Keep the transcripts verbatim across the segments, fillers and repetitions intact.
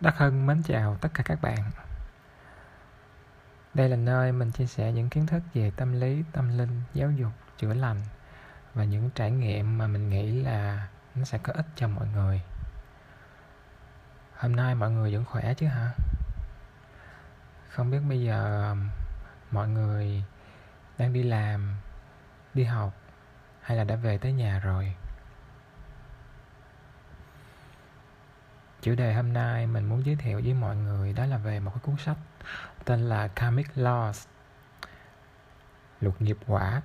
Đắc Hân mến chào tất cả các bạn. Đây là nơi mình chia sẻ những kiến thức về tâm lý, tâm linh, giáo dục, chữa lành và những trải nghiệm mà mình nghĩ là nó sẽ có ích cho mọi người. Hôm nay mọi người vẫn khỏe chứ hả? Không biết bây giờ mọi người đang đi làm, đi học hay là đã về tới nhà rồi? Chủ đề hôm nay mình muốn giới thiệu với mọi người đó là về một cái cuốn sách tên là Karmic Laws, luật nghiệp quả.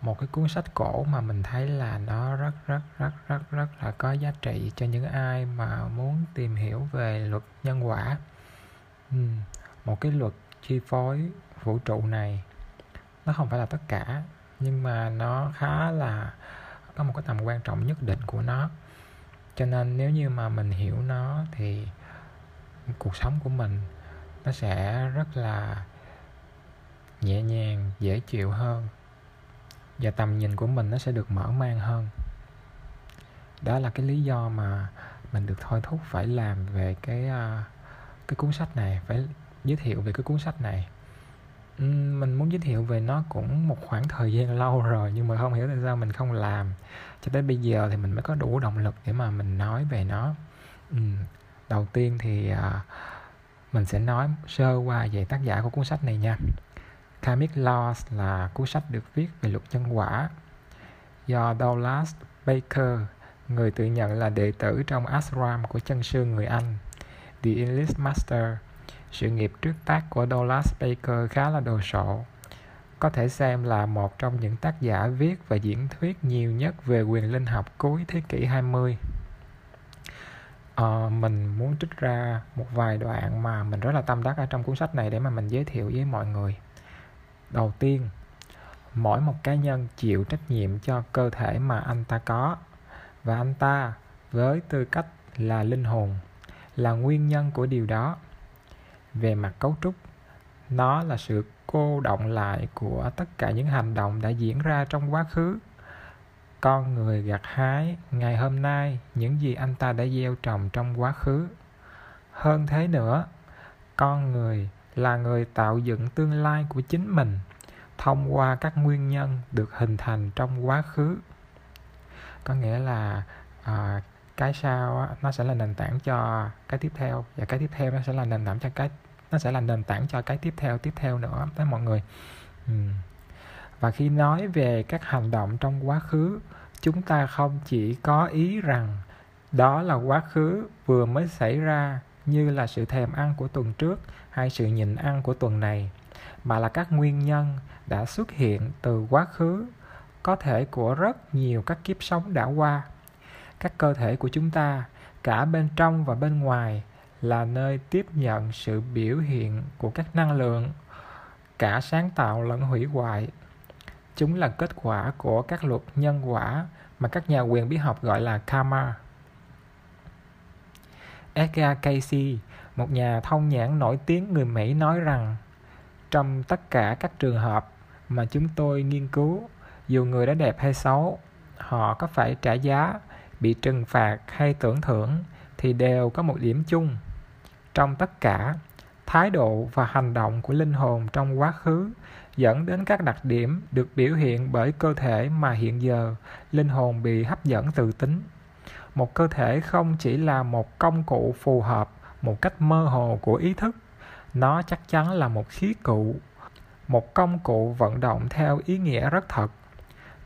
Một cái cuốn sách cổ mà mình thấy là nó rất rất rất rất rất là có giá trị cho những ai mà muốn tìm hiểu về luật nhân quả. Ừ, một cái luật chi phối vũ trụ này, nó không phải là tất cả, nhưng mà nó khá là có một cái tầm quan trọng nhất định của nó. Cho nên nếu như mà mình hiểu nó thì cuộc sống của mình nó sẽ rất là nhẹ nhàng, dễ chịu hơn. Và tầm nhìn của mình nó sẽ được mở mang hơn. Đó là cái lý do mà mình được thôi thúc phải làm về cái, cái cuốn sách này, phải giới thiệu về cái cuốn sách này. Mình muốn giới thiệu về nó cũng một khoảng thời gian lâu rồi, nhưng mà không hiểu tại sao mình không làm. Cho tới bây giờ thì mình mới có đủ động lực để mà mình nói về nó. ừ. Đầu tiên thì à, mình sẽ nói sơ qua về tác giả của cuốn sách này nha. Karmic Laws là cuốn sách được viết về luật nhân quả do Douglas Baker, người tự nhận là đệ tử trong ashram của chân sư người Anh The English Master. Sự nghiệp trước tác của Douglas Baker khá là đồ sộ, có thể xem là một trong những tác giả viết và diễn thuyết nhiều nhất về quyền linh học cuối thế kỷ hai mươi. À, mình muốn trích ra một vài đoạn mà mình rất là tâm đắc ở trong cuốn sách này để mà mình giới thiệu với mọi người. Đầu tiên, mỗi một cá nhân chịu trách nhiệm cho cơ thể mà anh ta có, và anh ta với tư cách là linh hồn là nguyên nhân của điều đó. Về mặt cấu trúc, nó là sự cô đọng lại của tất cả những hành động đã diễn ra trong quá khứ. Con người gặt hái ngày hôm nay những gì anh ta đã gieo trồng trong quá khứ. Hơn thế nữa, con người là người tạo dựng tương lai của chính mình thông qua các nguyên nhân được hình thành trong quá khứ. Có nghĩa là à, cái sau á, nó sẽ là nền tảng cho cái tiếp theo, và cái tiếp theo nó sẽ là nền tảng cho cái nó sẽ là nền tảng cho cái tiếp theo tiếp theo nữa đấy mọi người. ừ. Và khi nói về các hành động trong quá khứ, chúng ta không chỉ có ý rằng đó là quá khứ vừa mới xảy ra, như là sự thèm ăn của tuần trước hay sự nhịn ăn của tuần này, mà là các nguyên nhân đã xuất hiện từ quá khứ, có thể của rất nhiều các kiếp sống đã qua. Các cơ thể của chúng ta, cả bên trong và bên ngoài, là nơi tiếp nhận sự biểu hiện của các năng lượng, cả sáng tạo lẫn hủy hoại. Chúng là kết quả của các luật nhân quả mà các nhà quyền bí học gọi là karma. Edgar Cayce, một nhà thông nhãn nổi tiếng người Mỹ, nói rằng trong tất cả các trường hợp mà chúng tôi nghiên cứu, dù người đã đẹp hay xấu, họ có phải trả giá, bị trừng phạt hay tưởng thưởng, thì đều có một điểm chung. Trong tất cả, thái độ và hành động của linh hồn trong quá khứ dẫn đến các đặc điểm được biểu hiện bởi cơ thể mà hiện giờ linh hồn bị hấp dẫn từ tính. Một cơ thể không chỉ là một công cụ phù hợp một cách mơ hồ của ý thức, nó chắc chắn là một khí cụ, một công cụ vận động theo ý nghĩa rất thật.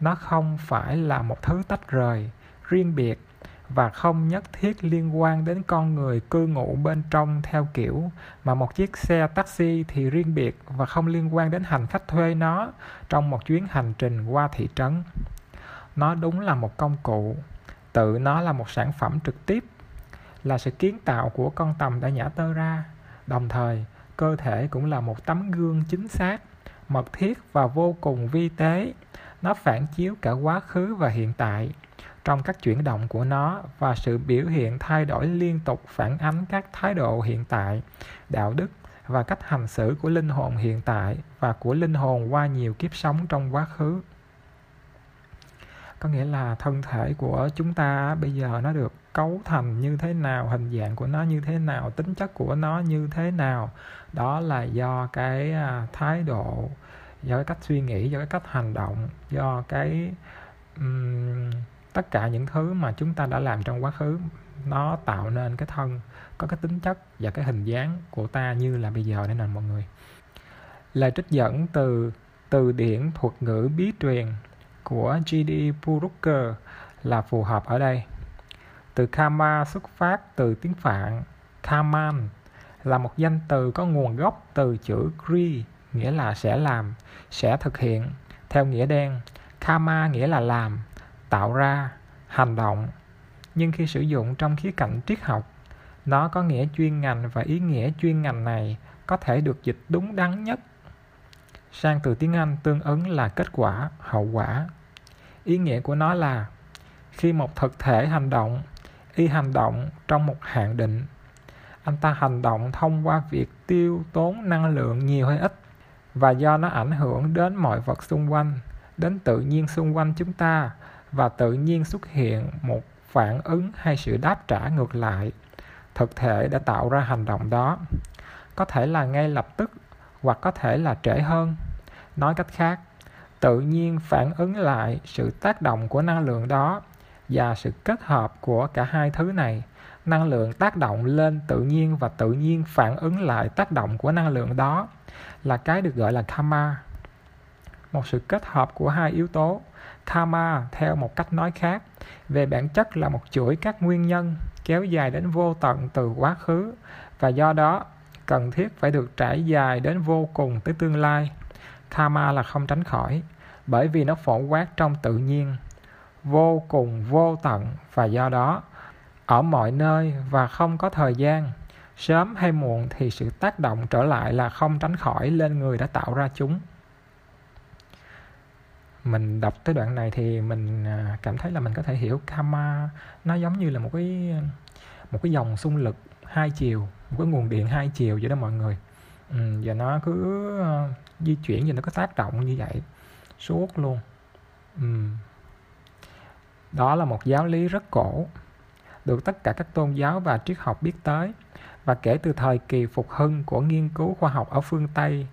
Nó không phải là một thứ tách rời, riêng biệt và không nhất thiết liên quan đến con người cư ngụ bên trong, theo kiểu mà một chiếc xe taxi thì riêng biệt và không liên quan đến hành khách thuê nó trong một chuyến hành trình qua thị trấn. Nó đúng là một công cụ, tự nó là một sản phẩm trực tiếp, là sự kiến tạo của con tầm đã nhả tơ ra. Đồng thời, cơ thể cũng là một tấm gương chính xác, mật thiết và vô cùng vi tế. Nó phản chiếu cả quá khứ và hiện tại trong các chuyển động của nó, và sự biểu hiện thay đổi liên tục phản ánh các thái độ hiện tại, đạo đức và cách hành xử của linh hồn hiện tại và của linh hồn qua nhiều kiếp sống trong quá khứ. Có nghĩa là thân thể của chúng ta bây giờ nó được cấu thành như thế nào, hình dạng của nó như thế nào, tính chất của nó như thế nào. Đó là do cái thái độ, do cái cách suy nghĩ, do cái cách hành động, do cái um, tất cả những thứ mà chúng ta đã làm trong quá khứ, nó tạo nên cái thân có cái tính chất và cái hình dáng của ta như là bây giờ. Nên là mọi người, lời trích dẫn từ từ điển thuật ngữ bí truyền của G D Purucker là phù hợp ở đây. Từ karma xuất phát từ tiếng Phạn. Karman là một danh từ có nguồn gốc từ chữ kri, nghĩa là sẽ làm, sẽ thực hiện. Theo nghĩa đen, karma nghĩa là làm, tạo ra, hành động. Nhưng khi sử dụng trong khía cạnh triết học, nó có nghĩa chuyên ngành và ý nghĩa chuyên ngành này có thể được dịch đúng đắn nhất sang từ tiếng Anh tương ứng là kết quả, hậu quả. Ý nghĩa của nó là khi một thực thể hành động, y hành động trong một hạn định. Anh ta hành động thông qua việc tiêu tốn năng lượng nhiều hay ít, và do nó ảnh hưởng đến mọi vật xung quanh, đến tự nhiên xung quanh chúng ta, và tự nhiên xuất hiện một phản ứng hay sự đáp trả ngược lại. Thực thể đã tạo ra hành động đó, có thể là ngay lập tức hoặc có thể là trễ hơn. Nói cách khác, tự nhiên phản ứng lại sự tác động của năng lượng đó và sự kết hợp của cả hai thứ này. Năng lượng tác động lên tự nhiên và tự nhiên phản ứng lại tác động của năng lượng đó là cái được gọi là karma. Một sự kết hợp của hai yếu tố. Karma, theo một cách nói khác, về bản chất là một chuỗi các nguyên nhân kéo dài đến vô tận từ quá khứ và do đó cần thiết phải được trải dài đến vô cùng tới tương lai. Karma là không tránh khỏi, bởi vì nó phổ quát trong tự nhiên, vô cùng vô tận và do đó, ở mọi nơi và không có thời gian, sớm hay muộn thì sự tác động trở lại là không tránh khỏi lên người đã tạo ra chúng. Mình đọc tới đoạn này thì mình cảm thấy là mình có thể hiểu karma nó giống như là một cái một cái dòng xung lực hai chiều, một cái nguồn điện hai chiều vậy đó mọi người. Ừ, và nó cứ uh, di chuyển và nó có tác động như vậy suốt luôn. Ừ. Đó là một giáo lý rất cổ, được tất cả các tôn giáo và triết học biết tới, và kể từ thời kỳ phục hưng của nghiên cứu khoa học ở phương Tây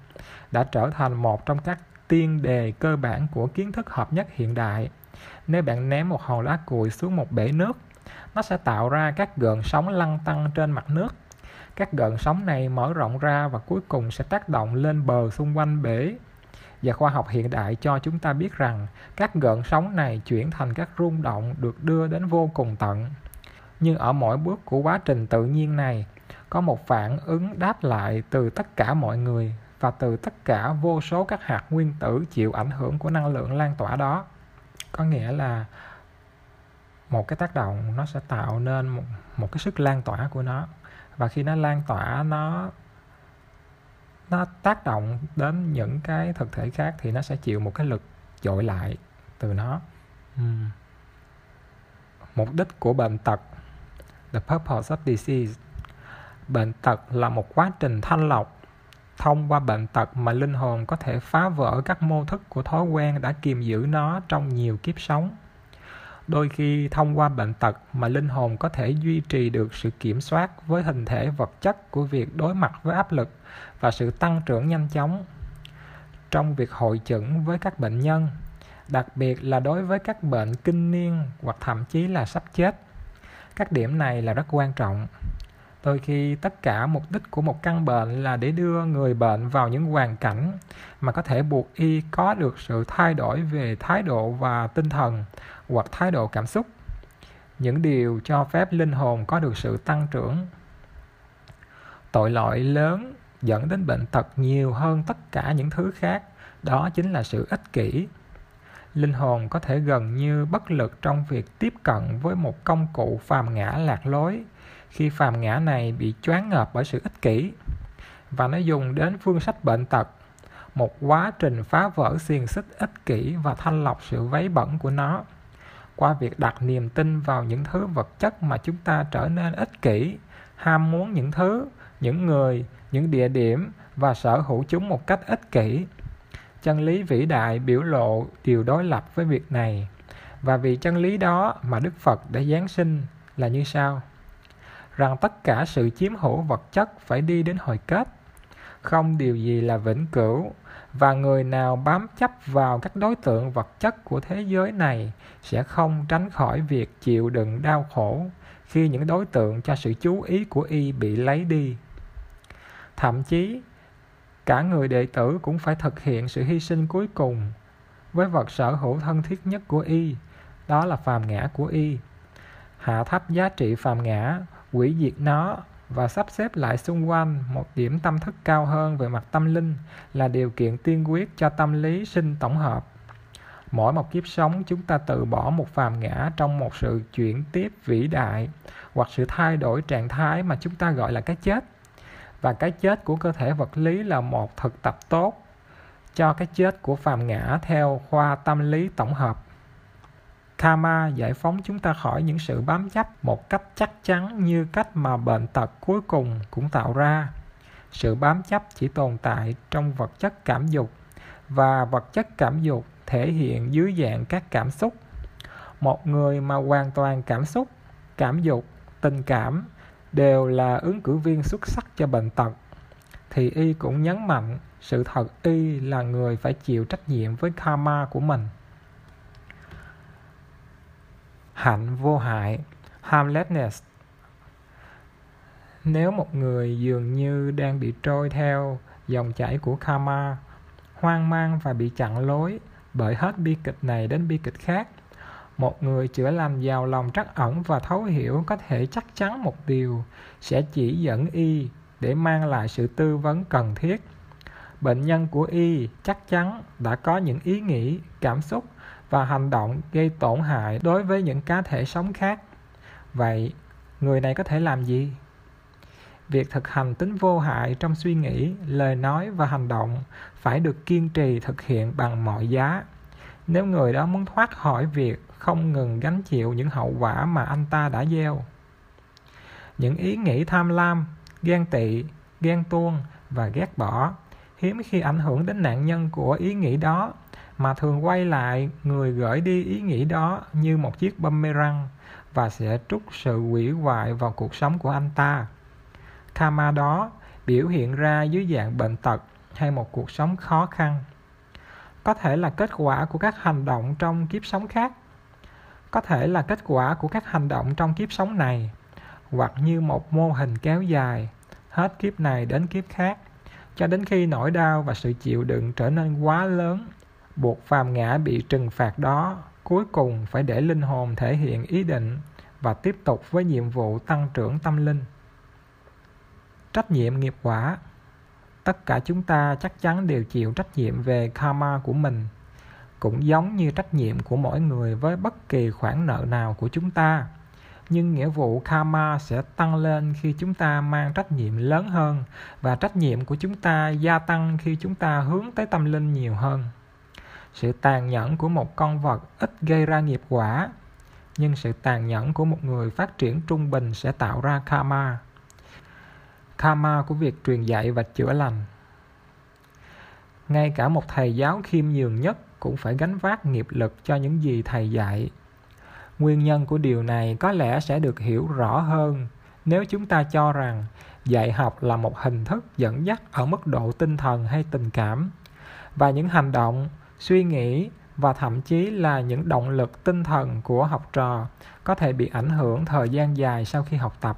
đã trở thành một trong các tiên đề cơ bản của kiến thức hợp nhất hiện đại. Nếu bạn ném một hòn đá cuội xuống một bể nước, nó sẽ tạo ra các gợn sóng lăn tăn trên mặt nước. Các gợn sóng này mở rộng ra và cuối cùng sẽ tác động lên bờ xung quanh bể. Và khoa học hiện đại cho chúng ta biết rằng các gợn sóng này chuyển thành các rung động được đưa đến vô cùng tận. Nhưng ở mỗi bước của quá trình tự nhiên này, có một phản ứng đáp lại từ tất cả mọi người và từ tất cả vô số các hạt nguyên tử chịu ảnh hưởng của năng lượng lan tỏa đó. Có nghĩa là một cái tác động nó sẽ tạo nên một, một cái sức lan tỏa của nó. Và khi nó lan tỏa, nó nó tác động đến những cái thực thể khác thì nó sẽ chịu một cái lực dội lại từ nó. Uhm. Mục đích của bệnh tật. The purpose of disease. Bệnh tật là một quá trình thanh lọc. Thông qua bệnh tật mà linh hồn có thể phá vỡ các mô thức của thói quen đã kiềm giữ nó trong nhiều kiếp sống. Đôi khi thông qua bệnh tật mà linh hồn có thể duy trì được sự kiểm soát với hình thể vật chất của việc đối mặt với áp lực và sự tăng trưởng nhanh chóng. Trong việc hội chẩn với các bệnh nhân, đặc biệt là đối với các bệnh kinh niên hoặc thậm chí là sắp chết, các điểm này là rất quan trọng. Đôi khi tất cả mục đích của một căn bệnh là để đưa người bệnh vào những hoàn cảnh mà có thể buộc y có được sự thay đổi về thái độ và tinh thần hoặc thái độ cảm xúc, những điều cho phép linh hồn có được sự tăng trưởng. Tội lỗi lớn dẫn đến bệnh tật nhiều hơn tất cả những thứ khác, đó chính là sự ích kỷ. Linh hồn có thể gần như bất lực trong việc tiếp cận với một công cụ phàm ngã lạc lối, khi phàm ngã này bị choáng ngợp bởi sự ích kỷ, và nó dùng đến phương sách bệnh tật, một quá trình phá vỡ xiềng xích ích kỷ và thanh lọc sự váy bẩn của nó. Qua việc đặt niềm tin vào những thứ vật chất mà chúng ta trở nên ích kỷ, ham muốn những thứ, những người, những địa điểm và sở hữu chúng một cách ích kỷ. Chân lý vĩ đại biểu lộ điều đối lập với việc này, và vì chân lý đó mà Đức Phật đã giáng sinh, là như sau: rằng tất cả sự chiếm hữu vật chất phải đi đến hồi kết, không điều gì là vĩnh cửu, và người nào bám chấp vào các đối tượng vật chất của thế giới này sẽ không tránh khỏi việc chịu đựng đau khổ khi những đối tượng cho sự chú ý của y bị lấy đi. Thậm chí, cả người đệ tử cũng phải thực hiện sự hy sinh cuối cùng với vật sở hữu thân thiết nhất của y, đó là phàm ngã của y. Hạ thấp giá trị phàm ngã, hủy diệt nó và sắp xếp lại xung quanh một điểm tâm thức cao hơn về mặt tâm linh là điều kiện tiên quyết cho tâm lý sinh tổng hợp. Mỗi một kiếp sống chúng ta từ bỏ một phàm ngã trong một sự chuyển tiếp vĩ đại hoặc sự thay đổi trạng thái mà chúng ta gọi là cái chết. Và cái chết của cơ thể vật lý là một thực tập tốt cho cái chết của phàm ngã theo khoa tâm lý tổng hợp. Karma giải phóng chúng ta khỏi những sự bám chấp một cách chắc chắn như cách mà bệnh tật cuối cùng cũng tạo ra. Sự bám chấp chỉ tồn tại trong vật chất cảm dục, và vật chất cảm dục thể hiện dưới dạng các cảm xúc. Một người mà hoàn toàn cảm xúc, cảm dục, tình cảm đều là ứng cử viên xuất sắc cho bệnh tật, thì y cũng nhấn mạnh sự thật y là người phải chịu trách nhiệm với karma của mình. Hạnh vô hại, harmlessness. Nếu một người dường như đang bị trôi theo dòng chảy của karma, hoang mang và bị chặn lối bởi hết bi kịch này đến bi kịch khác, một người chữa lành giàu lòng trắc ẩn và thấu hiểu có thể chắc chắn một điều sẽ chỉ dẫn y để mang lại sự tư vấn cần thiết. Bệnh nhân của y chắc chắn đã có những ý nghĩ, cảm xúc và hành động gây tổn hại đối với những cá thể sống khác. Vậy, người này có thể làm gì? Việc thực hành tính vô hại trong suy nghĩ, lời nói và hành động phải được kiên trì thực hiện bằng mọi giá, nếu người đó muốn thoát khỏi việc không ngừng gánh chịu những hậu quả mà anh ta đã gieo. Những ý nghĩ tham lam, ghen tị, ghen tuông và ghét bỏ hiếm khi ảnh hưởng đến nạn nhân của ý nghĩ đó, mà thường quay lại người gửi đi ý nghĩ đó như một chiếc bumerang và sẽ trút sự hủy hoại vào cuộc sống của anh ta. Karma đó biểu hiện ra dưới dạng bệnh tật hay một cuộc sống khó khăn. Có thể là kết quả của các hành động trong kiếp sống khác, có thể là kết quả của các hành động trong kiếp sống này, hoặc như một mô hình kéo dài, hết kiếp này đến kiếp khác, cho đến khi nỗi đau và sự chịu đựng trở nên quá lớn, buộc phàm ngã bị trừng phạt đó cuối cùng phải để linh hồn thể hiện ý định và tiếp tục với nhiệm vụ tăng trưởng tâm linh. Trách nhiệm nghiệp quả. Tất cả chúng ta chắc chắn đều chịu trách nhiệm về karma của mình, cũng giống như trách nhiệm của mỗi người với bất kỳ khoản nợ nào của chúng ta. Nhưng nghĩa vụ karma sẽ tăng lên khi chúng ta mang trách nhiệm lớn hơn, và trách nhiệm của chúng ta gia tăng khi chúng ta hướng tới tâm linh nhiều hơn. Sự tàn nhẫn của một con vật ít gây ra nghiệp quả, nhưng sự tàn nhẫn của một người phát triển trung bình sẽ tạo ra karma. Karma của việc truyền dạy và chữa lành. Ngay cả một thầy giáo khiêm nhường nhất cũng phải gánh vác nghiệp lực cho những gì thầy dạy. Nguyên nhân của điều này có lẽ sẽ được hiểu rõ hơn nếu chúng ta cho rằng dạy học là một hình thức dẫn dắt ở mức độ tinh thần hay tình cảm, và những hành động, suy nghĩ và thậm chí là những động lực tinh thần của học trò có thể bị ảnh hưởng thời gian dài sau khi học tập.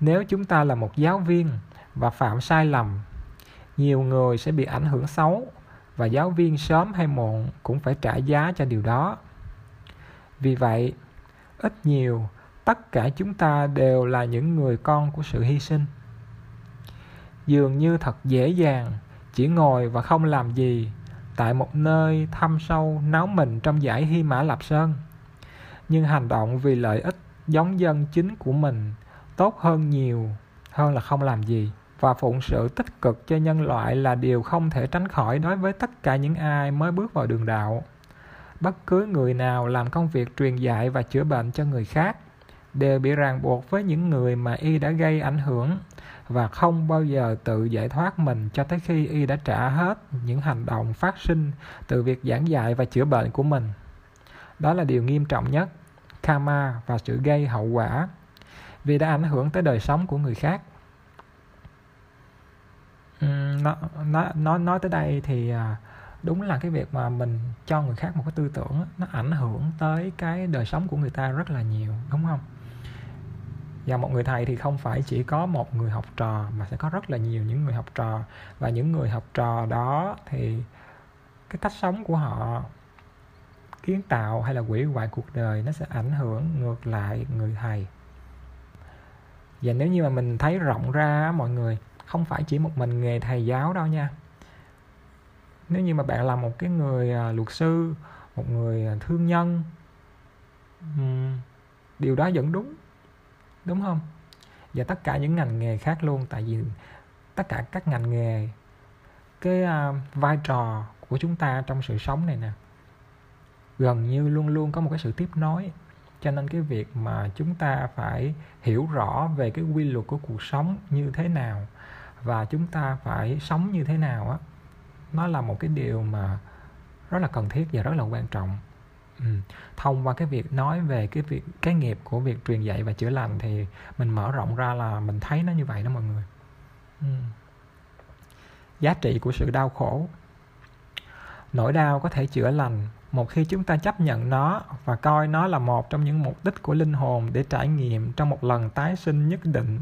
Nếu chúng ta là một giáo viên và phạm sai lầm, nhiều người sẽ bị ảnh hưởng xấu, và giáo viên sớm hay muộn cũng phải trả giá cho điều đó. Vì vậy, ít nhiều, tất cả chúng ta đều là những người con của sự hy sinh. Dường như thật dễ dàng, chỉ ngồi và không làm gì tại một nơi thâm sâu náo mình trong dãy Hy Mã Lạp Sơn. Nhưng hành động vì lợi ích giống dân chính của mình tốt hơn nhiều hơn là không làm gì, và phụng sự tích cực cho nhân loại là điều không thể tránh khỏi đối với tất cả những ai mới bước vào đường đạo. Bất cứ người nào làm công việc truyền dạy và chữa bệnh cho người khác đều bị ràng buộc với những người mà y đã gây ảnh hưởng, và không bao giờ tự giải thoát mình cho tới khi y đã trả hết những hành động phát sinh từ việc giảng dạy và chữa bệnh của mình. Đó là điều nghiêm trọng nhất. karma và sự gây hậu quả vì đã ảnh hưởng tới đời sống của người khác. Nó, nó, nó, nói tới đây thì đúng là cái việc mà mình cho người khác một cái tư tưởng nó ảnh hưởng tới cái đời sống của người ta rất là nhiều, đúng không? Và một người thầy thì không phải chỉ có một người học trò mà sẽ có rất là nhiều những người học trò, và những người học trò đó thì cái cách sống của họ, kiến tạo hay là quỷ hoại cuộc đời nó sẽ ảnh hưởng ngược lại người thầy. Và nếu như mà mình thấy rộng ra mọi người, không phải chỉ một mình nghề thầy giáo đâu nha. Nếu như mà bạn là một cái người luật sư, một người thương nhân, điều đó vẫn đúng, đúng không? Và tất cả những ngành nghề khác luôn, tại vì tất cả các ngành nghề, cái vai trò của chúng ta trong sự sống này nè, gần như luôn luôn có một cái sự tiếp nối. Cho nên cái việc mà chúng ta phải hiểu rõ về cái quy luật của cuộc sống như thế nào và chúng ta phải sống như thế nào á, nó là một cái điều mà rất là cần thiết và rất là quan trọng. Ừ. Thông qua cái việc nói về cái việc cái nghiệp của việc truyền dạy và chữa lành thì mình mở rộng ra là mình thấy nó như vậy đó mọi người. Ừ. Giá trị của sự đau khổ. Nỗi đau có thể chữa lành một khi chúng ta chấp nhận nó và coi nó là một trong những mục đích của linh hồn để trải nghiệm trong một lần tái sinh nhất định.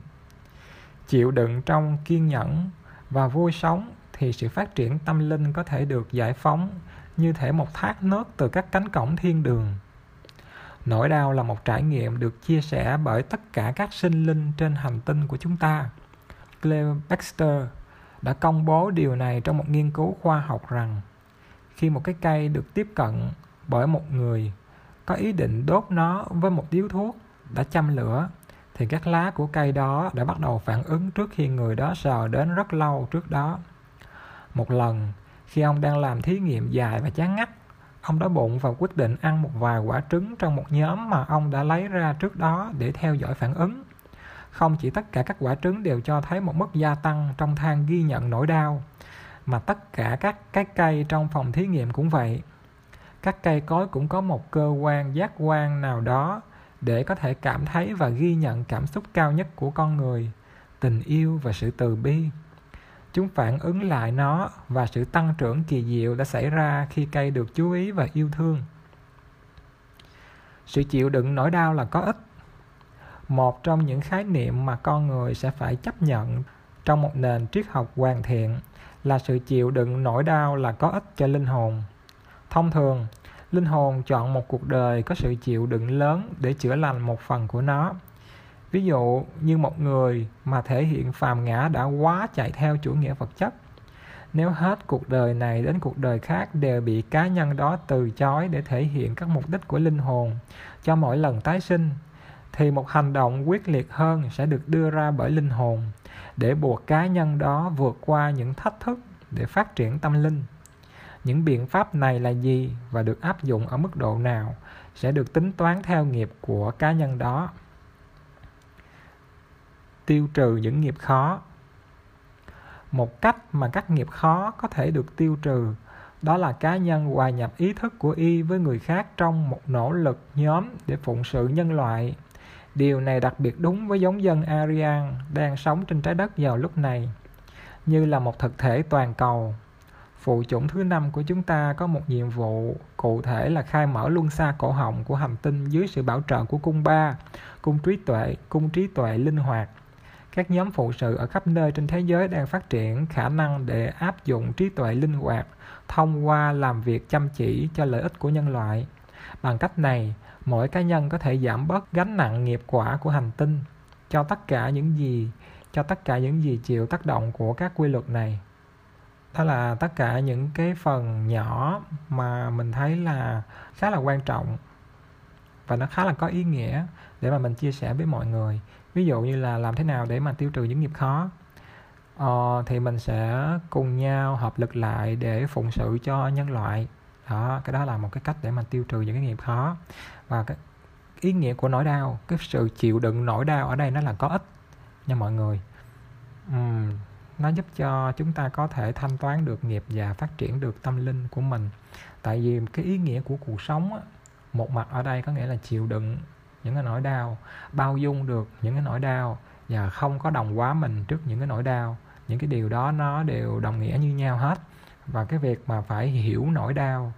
Chịu đựng trong kiên nhẫn và vui sống thì sự phát triển tâm linh có thể được giải phóng như thể một thác nước từ các cánh cổng thiên đường. Nỗi đau là một trải nghiệm được chia sẻ bởi tất cả các sinh linh trên hành tinh của chúng ta. Cleve Baxter đã công bố điều này trong một nghiên cứu khoa học rằng khi một cái cây được tiếp cận bởi một người có ý định đốt nó với một điếu thuốc đã châm lửa, thì các lá của cây đó đã bắt đầu phản ứng trước khi người đó sờ đến rất lâu trước đó. Một lần, khi ông đang làm thí nghiệm dài và chán ngắt, ông đói bụng và quyết định ăn một vài quả trứng trong một nhóm mà ông đã lấy ra trước đó để theo dõi phản ứng. Không chỉ tất cả các quả trứng đều cho thấy một mức gia tăng trong thang ghi nhận nỗi đau, mà tất cả các cái cây trong phòng thí nghiệm cũng vậy. Các cây cối cũng có một cơ quan giác quan nào đó để có thể cảm thấy và ghi nhận cảm xúc cao nhất của con người, tình yêu và sự từ bi. Chúng phản ứng lại nó và sự tăng trưởng kỳ diệu đã xảy ra khi cây được chú ý và yêu thương. Sự chịu đựng nỗi đau là có ích. Một trong những khái niệm mà con người sẽ phải chấp nhận trong một nền triết học hoàn thiện là sự chịu đựng nỗi đau là có ích cho linh hồn. Thông thường, linh hồn chọn một cuộc đời có sự chịu đựng lớn để chữa lành một phần của nó. Ví dụ như một người mà thể hiện phàm ngã đã quá chạy theo chủ nghĩa vật chất. Nếu hết cuộc đời này đến cuộc đời khác đều bị cá nhân đó từ chối để thể hiện các mục đích của linh hồn cho mỗi lần tái sinh, thì một hành động quyết liệt hơn sẽ được đưa ra bởi linh hồn để buộc cá nhân đó vượt qua những thách thức để phát triển tâm linh. Những biện pháp này là gì và được áp dụng ở mức độ nào sẽ được tính toán theo nghiệp của cá nhân đó. Tiêu trừ những nghiệp khó. Một cách mà các nghiệp khó có thể được tiêu trừ đó là cá nhân hòa nhập ý thức của y với người khác trong một nỗ lực nhóm để phụng sự nhân loại. Điều này đặc biệt đúng với giống dân Aryan đang sống trên trái đất vào lúc này, như là một thực thể toàn cầu. Phụ chủng thứ năm của chúng ta có một nhiệm vụ cụ thể là khai mở luân xa cổ họng của hành tinh dưới sự bảo trợ của cung ba, cung trí tuệ, cung trí tuệ linh hoạt. Các nhóm phụ sự ở khắp nơi trên thế giới đang phát triển khả năng để áp dụng trí tuệ linh hoạt thông qua làm việc chăm chỉ cho lợi ích của nhân loại. Bằng cách này, mỗi cá nhân có thể giảm bớt gánh nặng nghiệp quả của hành tinh cho tất cả những gì, cho tất cả những gì chịu tác động của các quy luật này. Đó là tất cả những cái phần nhỏ mà mình thấy là khá là quan trọng và nó khá là có ý nghĩa để mà mình chia sẻ với mọi người. Ví dụ như là làm thế nào để mà tiêu trừ những nghiệp khó, ờ, thì mình sẽ cùng nhau hợp lực lại để phụng sự cho nhân loại. Đó, cái đó là một cái cách để mà tiêu trừ những cái nghiệp khó. Và cái ý nghĩa của nỗi đau, cái sự chịu đựng nỗi đau ở đây nó là có ích nha mọi người. Uhm. Nó giúp cho chúng ta có thể thanh toán được nghiệp và phát triển được tâm linh của mình. Tại vì cái ý nghĩa của cuộc sống á, Một mặt ở đây có nghĩa là chịu đựng những cái nỗi đau, bao dung được những cái nỗi đau và không có đồng hóa mình trước những cái nỗi đau. Những cái điều đó nó đều đồng nghĩa như nhau hết. Và cái việc mà phải hiểu nỗi đau,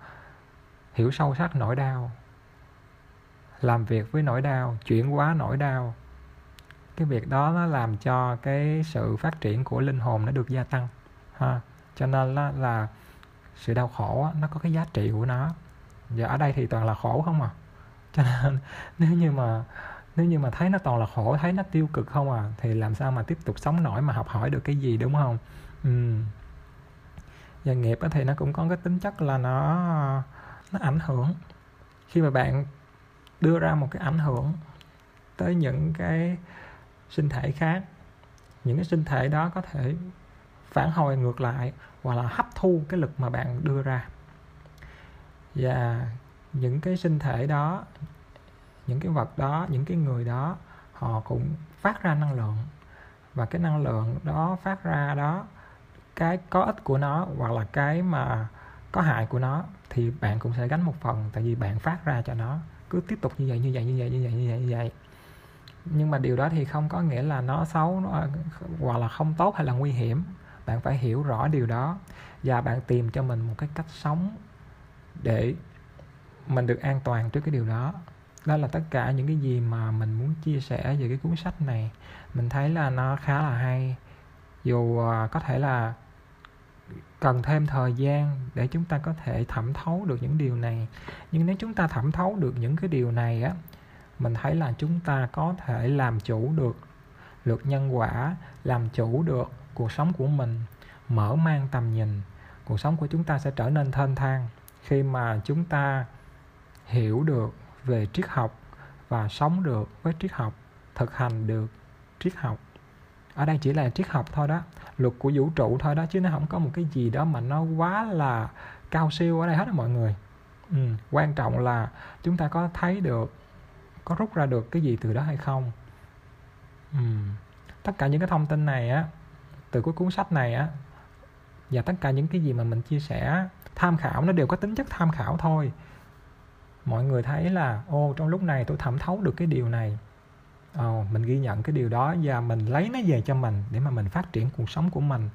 hiểu sâu sắc nỗi đau, làm việc với nỗi đau, chuyển hóa nỗi đau, cái việc đó nó làm cho cái sự phát triển của linh hồn nó được gia tăng ha. Cho nên là, là sự đau khổ nó có cái giá trị của nó. Và ở đây thì toàn là khổ không à. Cho nên nếu như mà Nếu như mà thấy nó toàn là khổ, thấy nó tiêu cực không à, thì làm sao mà tiếp tục sống nổi mà học hỏi được cái gì, đúng không? Ừ. Và nghiệp thì nó cũng có cái tính chất là nó nó ảnh hưởng. Khi mà bạn đưa ra một cái ảnh hưởng tới những cái sinh thể khác, những cái sinh thể đó có thể phản hồi ngược lại hoặc là hấp thu cái lực mà bạn đưa ra. Và những cái sinh thể đó, những cái vật đó, những cái người đó, họ cũng phát ra năng lượng. Và cái năng lượng đó phát ra đó, cái có ích của nó hoặc là cái mà có hại của nó thì bạn cũng sẽ gánh một phần, tại vì bạn phát ra cho nó. Cứ tiếp tục như vậy, như vậy, như vậy, như vậy, như vậy, như vậy. Nhưng mà điều đó thì không có nghĩa là nó xấu nó, hoặc là không tốt hay là nguy hiểm. Bạn phải hiểu rõ điều đó và bạn tìm cho mình một cái cách sống để mình được an toàn trước cái điều đó. Đó là tất cả những cái gì mà mình muốn chia sẻ về cái cuốn sách này. Mình thấy là nó khá là hay. Dù có thể là cần thêm thời gian để chúng ta có thể thẩm thấu được những điều này. Nhưng nếu chúng ta thẩm thấu được những cái điều này á, mình thấy là chúng ta có thể làm chủ được luật nhân quả, làm chủ được cuộc sống của mình, mở mang tầm nhìn. Cuộc sống của chúng ta sẽ trở nên thênh thang khi mà chúng ta hiểu được về triết học và sống được với triết học, thực hành được triết học. Ở đây chỉ là triết học thôi đó, luật của vũ trụ thôi đó, chứ nó không có một cái gì đó mà nó quá là cao siêu ở đây hết đó mọi người. Ừ, quan trọng là chúng ta có thấy được, có rút ra được cái gì từ đó hay không. Ừ, tất cả những cái thông tin này á, từ cái cuốn sách này á, và tất cả những cái gì mà mình chia sẻ, tham khảo, nó đều có tính chất tham khảo thôi. Mọi người thấy là ô, trong lúc này tôi thẩm thấu được cái điều này, Ồ, mình ghi nhận cái điều đó và mình lấy nó về cho mình để mà mình phát triển cuộc sống của mình.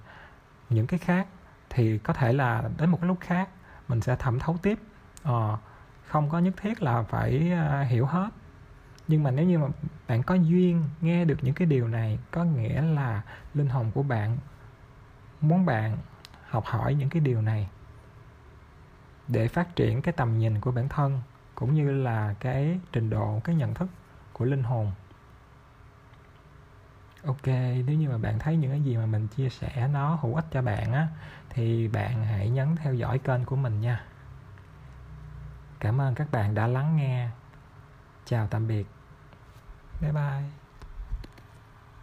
Những cái khác thì có thể là đến một cái lúc khác mình sẽ thẩm thấu tiếp. Ờ, không có nhất thiết là phải hiểu hết. Nhưng mà nếu như mà bạn có duyên nghe được những cái điều này, có nghĩa là linh hồn của bạn muốn bạn học hỏi những cái điều này để phát triển cái tầm nhìn của bản thân, cũng như là cái trình độ, cái nhận thức của linh hồn. Ok, nếu như mà bạn thấy những cái gì mà mình chia sẻ nó hữu ích cho bạn á, thì bạn hãy nhấn theo dõi kênh của mình nha. Cảm ơn các bạn đã lắng nghe. Chào tạm biệt. Bye bye.